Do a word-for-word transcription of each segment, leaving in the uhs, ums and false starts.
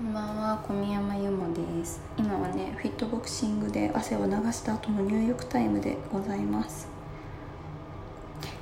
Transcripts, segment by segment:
こんばんは、小宮山ゆもです。今はね、フィットボクシングで汗を流した後の入浴タイムでございます。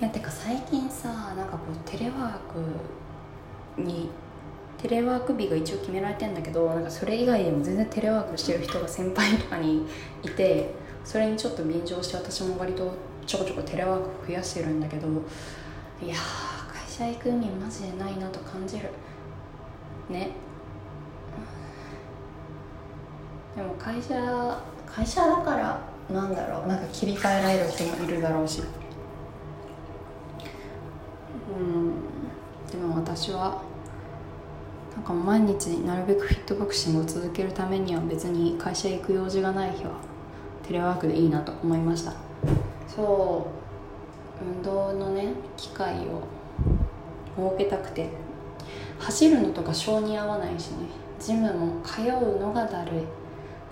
いや、てか最近さ、なんかこうテレワークにテレワーク日が一応決められてんだけど、なんかそれ以外でも全然テレワークしてる人が先輩とかにいて、それにちょっと便乗して私も割とちょこちょこテレワーク増やしてるんだけど、いやー、会社行く意味マジでないなと感じるね。でも会社会社だからなんだろう、なんか切り替えられる人もいるだろうし、うん、でも私はなんか毎日なるべくフィットボクシングを続けるためには別に会社行く用事がない日はテレワークでいいなと思いました。そう、運動のね機会を設けたくて、走るのとか性に合わないしね、ジムも通うのがだるい。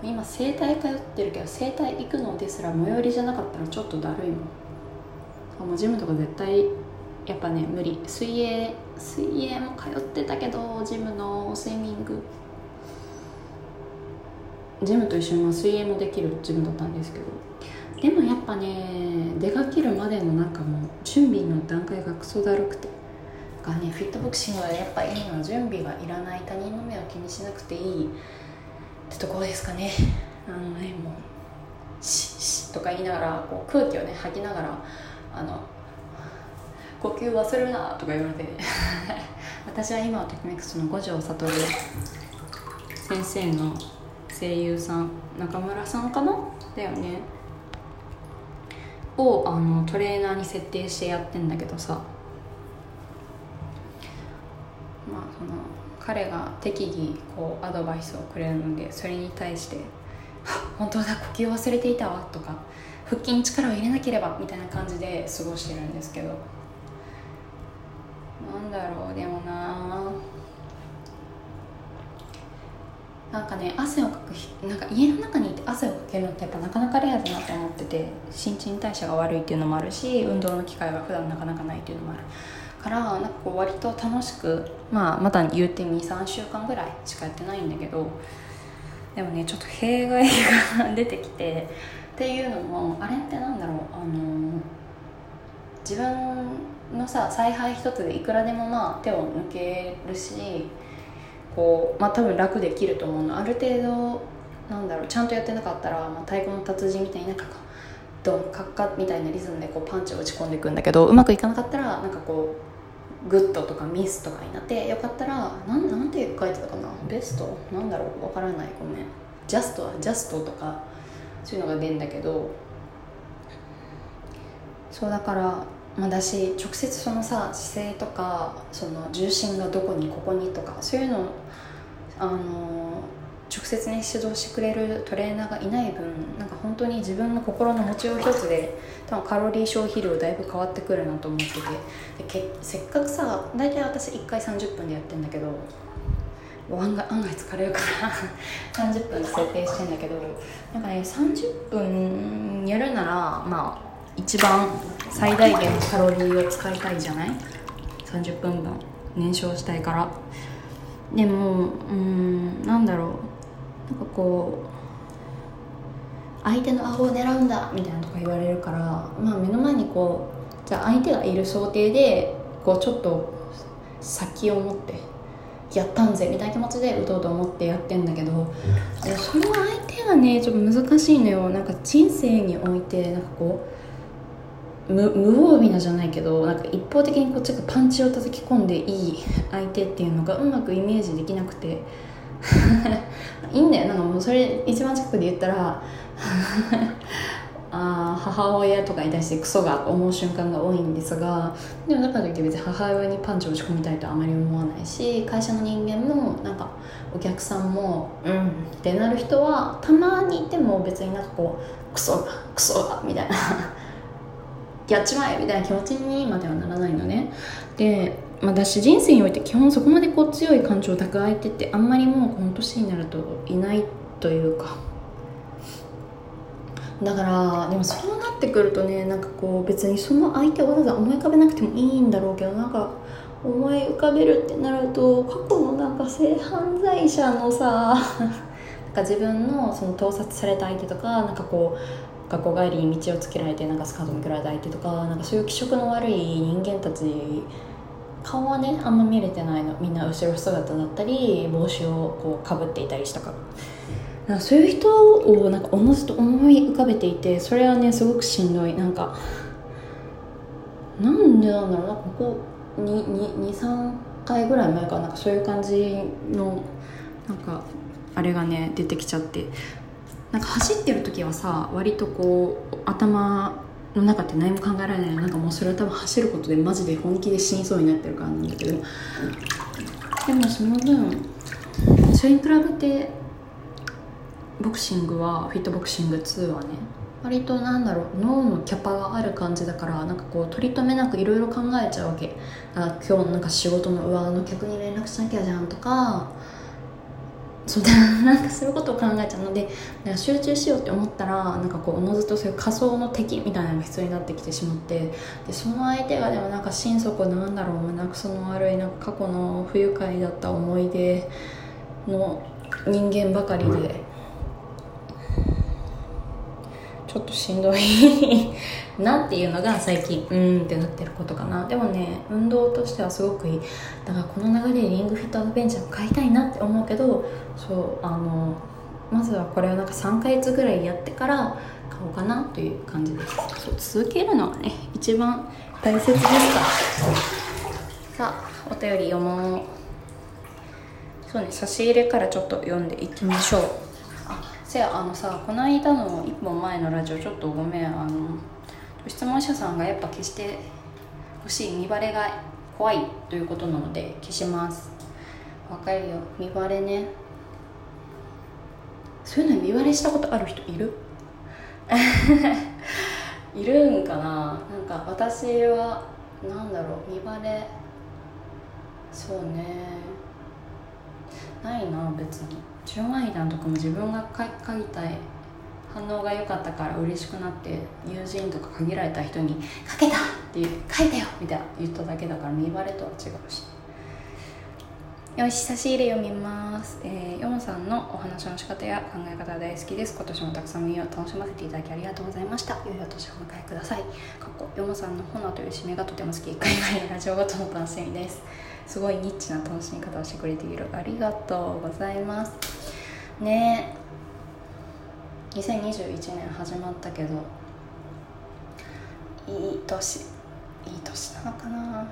今整体通ってるけど、整体行くのですら最寄りじゃなかったらちょっとだるいもん。もうジムとか絶対やっぱね無理。水泳水泳も通ってたけど、ジムのスイミングジムと一緒に水泳もできるジムだったんですけど、でもやっぱね出かけるまでのなんかもう準備の段階がクソだるくて、だからねフィットボクシングはやっぱいいのは準備がいらない、他人の目を気にしなくていいってところですかね。あのねもうシッシッとか言いながらこう空気をね吐きながらあの呼吸忘れるなとか言われて私は今はテクニックスの五条悟先生の声優さん、中村さんかなだよねをあのトレーナーに設定してやってんだけどさ、まあその彼が適宜こうアドバイスをくれるので、それに対して本当だ呼吸忘れていたわとか腹筋に力を入れなければみたいな感じで過ごしてるんですけど、なんだろうでもななんかね汗をかく、なんか家の中にいて汗をかけるのってやっぱなかなかレアだなと思ってて、新陳代謝が悪いっていうのもあるし、運動の機会が普段なかなかないっていうのもあるから、なんかこう割と楽しく、まあまだ言うて にさんしゅうかんぐらいしかやってないんだけど、でもねちょっと弊害が出てきて、っていうのもあれってなんだろう、あのー、自分のさ采配一つでいくらでもまあ手を抜けるし、こうまあ多分楽できると思うの。ある程度なんだろうちゃんとやってなかったら、まあ、太鼓の達人みたいなかかドンカッカッみたいなリズムでこうパンチを打ち込んでいくんだけど、うまくいかなかったらなんかこうグッドとかミスとかになって、よかったらなんなんて書いてたかな、ベストなんだろうわからない、ごめんジャストはジャストとかそういうのが出るんだけど、そうだから。まあ、だし直接そのさ姿勢とかその重心がどこにここにとかそういうのを、あのー、直接ね指導してくれるトレーナーがいない分、なんか本当に自分の心の持ちよう一つで多分カロリー消費量だいぶ変わってくるなと思ってて、でけせっかくさ大体私いっかいさんじゅっぷんでやってんだけど案外、 案外疲れるからさんじゅっぷんで設定してんだけど、なんかねさんじゅっぷんやるならまあ一番最大限カロリーを使いたいじゃない、さんじゅっぷんぶん燃焼したいから。でもうーんなんだろうなんかこう相手の顎を狙うんだみたいなとか言われるから、まあ目の前にこうじゃあ相手がいる想定でこうちょっと先を持ってやったんぜみたいな気持ちで打とうと思ってやってんだけど、その相手がねちょっと難しいのよ。なんか人生においてなんかこう無, 無防備なじゃないけど、なんか一方的にこっちがパンチを叩き込んでいい相手っていうのがうまくイメージできなくていいんだよ、なんかもうそれ一番近くで言ったらあ母親とかに対してクソが思う瞬間が多いんですが、でもだからといって別に母親にパンチを打ち込みたいとあまり思わないし、会社の人間もなんかお客さんもうんってなる人はたまにいても、別になんかこうクソがクソがみたいなやっちまえみたいな気持ちにまではならないのね。で、まあ、私人生において基本そこまでこう強い感情を抱く相手ってあんまりもうこの年になるといないというか、だからでもそうなってくるとね、なんかこう別にその相手をわざわざ思い浮かべなくてもいいんだろうけど、なんか思い浮かべるってなると、過去のなんか性犯罪者のさなんか自分 の, その盗撮された相手と か, なんかこう学校帰りに道をつけられてなんかスカート向けられた相手と か, なんかそういう気色の悪い人間たち、顔はねあんま見れてないの、みんな後ろ姿だったり帽子をこうかぶっていたりしたから、なんかそういう人をなんかおのずと思い浮かべていて、それはねすごくしんどい。なんかなんでなんだろうな、ここ にさんかいぐらい前からなんかそういう感じのなんかあれがね出てきちゃって、なんか走ってる時はさ割とこう頭の中って何も考えられない、なんかもうそれは多分走ることでマジで本気で死にそうになってるからなんだけど、でもその分それに比べてボクシングはフィットボクシングツーはね割となんだろう脳のキャパがある感じだから、なんかこう取り留めなくいろいろ考えちゃうわけ。あ今日なんか仕事の上の客に連絡しなきゃじゃんとか、そうなんかそういうことを考えちゃうので、集中しようって思ったらなんかこうおのずとそういう仮想の敵みたいなのが必要になってきてしまって、でその相手がでもなんか心底なんだろうなんかその悪いなんか過去の不愉快だった思い出の人間ばかりで、ちょっとしんどいなっていうのが最近うーんってなってることかな。でもね運動としてはすごくいい、だからこの流れでリングフィットアドベンチャーを買いたいなって思うけど、そうあのまずはこれをなんかさんかげつぐらいやってから買おうかなという感じです。そう続けるのはね一番大切ですから。さあお便り読もう。そうね差し入れからちょっと読んでいきましょう。あのさこの間のいっぽんまえのラジオちょっとごめん、あの質問者さんがやっぱ消してほしい、見バレが怖いということなので消します。わかるよ見バレね、そういうの見バレしたことある人いるいるんかな。なんか私はなんだろう見バレそうねないな別に。純愛談とかも自分が書きたい反応が良かったから嬉しくなって友人とか限られた人に書けたって書いたよみたいな言っただけだから見バレとは違うし。よし差し入れ読みます。えー、ヨモさんのお話の仕方や考え方大好きです。今年もたくさん耳を楽しませていただきありがとうございました。良いお年をお迎えください。ヨモさんの炎という締めがとても好き、一回前ラジオごとの楽しみです。すごいニッチな楽しみ方をしてくれている、ありがとうございますね。えにせんにじゅういちねん始まったけどいい年いい年なのかな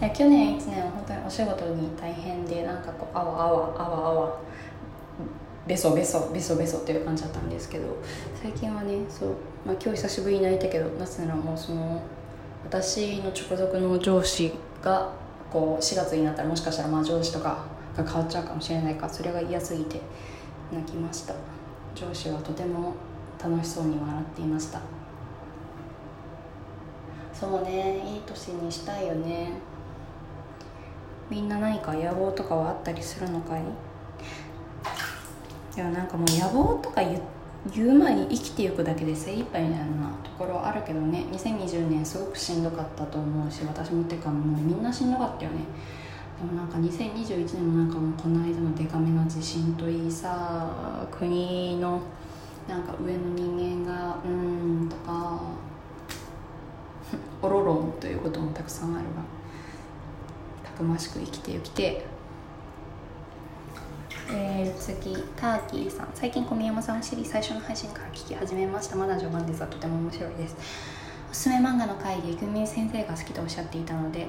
いや去年いちねんは本当にお仕事に大変でなんかこうあわあわあわあわベソベソベソベソっていう感じだったんですけど、最近はねそう、まあ、今日久しぶりに泣いたけど、なぜならもうその私の直属の上司がこうしがつになったらもしかしたらまあ上司とかが変わっちゃうかもしれないから、それが嫌すぎて泣きました。上司はとても楽しそうに笑っていました。そうねいい年にしたいよね。みんな何か野望とかはあったりするのかい。いやなんかもう野望とか言って言う前に生きていくだけで精一杯みたいなところはあるけどね。にせんにじゅうねんすごくしんどかったと思うし、私もってかもうみんなしんどかったよね。でもなんかにせんにじゅういちねんもなんかもうこの間のデカめの地震といいさ、国のなんか上の人間がうーんとかおろろんということもたくさんあるわ。たくましく生きてきて。えー、次ターキーさん、最近小宮山さんを知り最初の配信から聞き始めました。まだ序盤ですがとても面白いです。おすすめ漫画の会でイクミ先生が好きとおっしゃっていたので、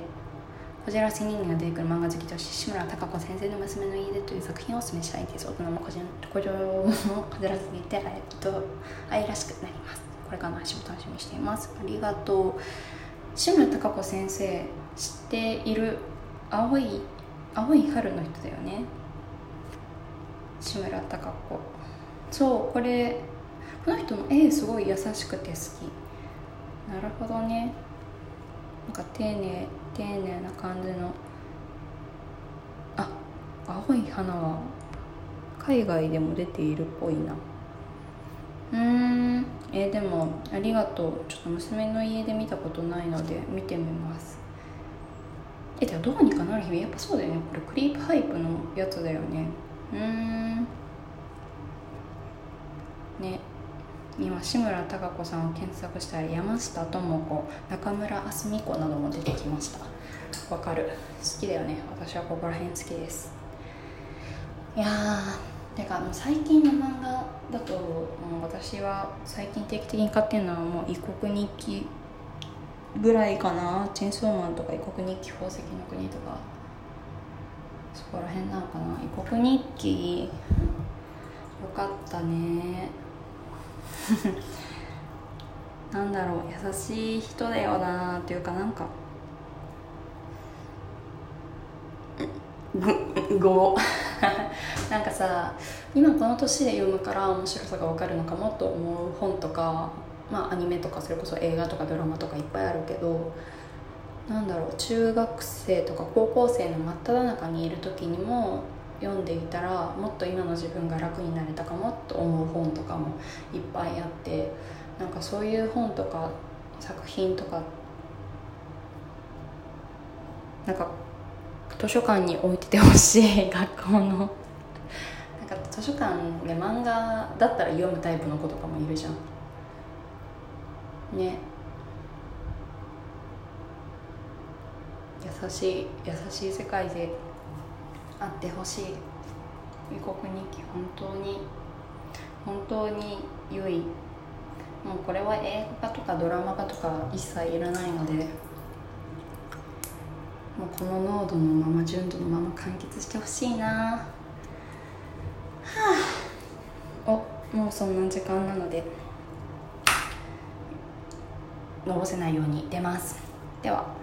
こじらせ人間が出てくる漫画好きとして志村貴子先生の娘の家でという作品をおすすめしたいです。大人もこじらせにいて愛らしくなります。これからの配信も楽しみにしています。ありがとう。志村貴子先生知っている青い青い春の人だよね志村貴子。そうこれこの人の絵すごい優しくて好き。なるほどね。なんか丁寧丁寧な感じの、あ青い花は海外でも出ているっぽいな。うーんえー、でもありがとう。ちょっと娘の家で見たことないので見てみます。え、でもどうにかなる日々、やっぱそうだよね。これクリープハイプのやつだよね。うーんね、今志村貴子さんを検索したら山下智子、中村あすみ子なども出てきました。わかる、好きだよね。私はここら辺好きです。いやー、てかもう最近の漫画だと、もう私は最近定期的に買ってるのはもう異国日記ぐらいかな。チェンソーマンとか異国日記、宝石の国とか、そこら辺なのかな。異国日記よかったねなんだろう、優しい人だよなっていうか、なんかぐごなんかさ、今この年で読むから面白さが分かるのかもと思う本とか、まあアニメとか、それこそ映画とかドラマとかいっぱいあるけど、なんだろう、中学生とか高校生の真っ只中にいる時にも読んでいたら、もっと今の自分が楽になれたかもと思う本とかもいっぱいあって、なんかそういう本とか作品とか、なんか図書館に置いててほしい、学校のなんか図書館で漫画だったら読むタイプの子とかもいるじゃんね。優しい、優しい世界であってほしい。異国日記、本当に本当に良い。もうこれは映画とかドラマとか一切いらないので、もうこの濃度のまま、純度のまま完結してほしいな。はあ、お、もうそんな時間なので、のぼせないように出ます。では。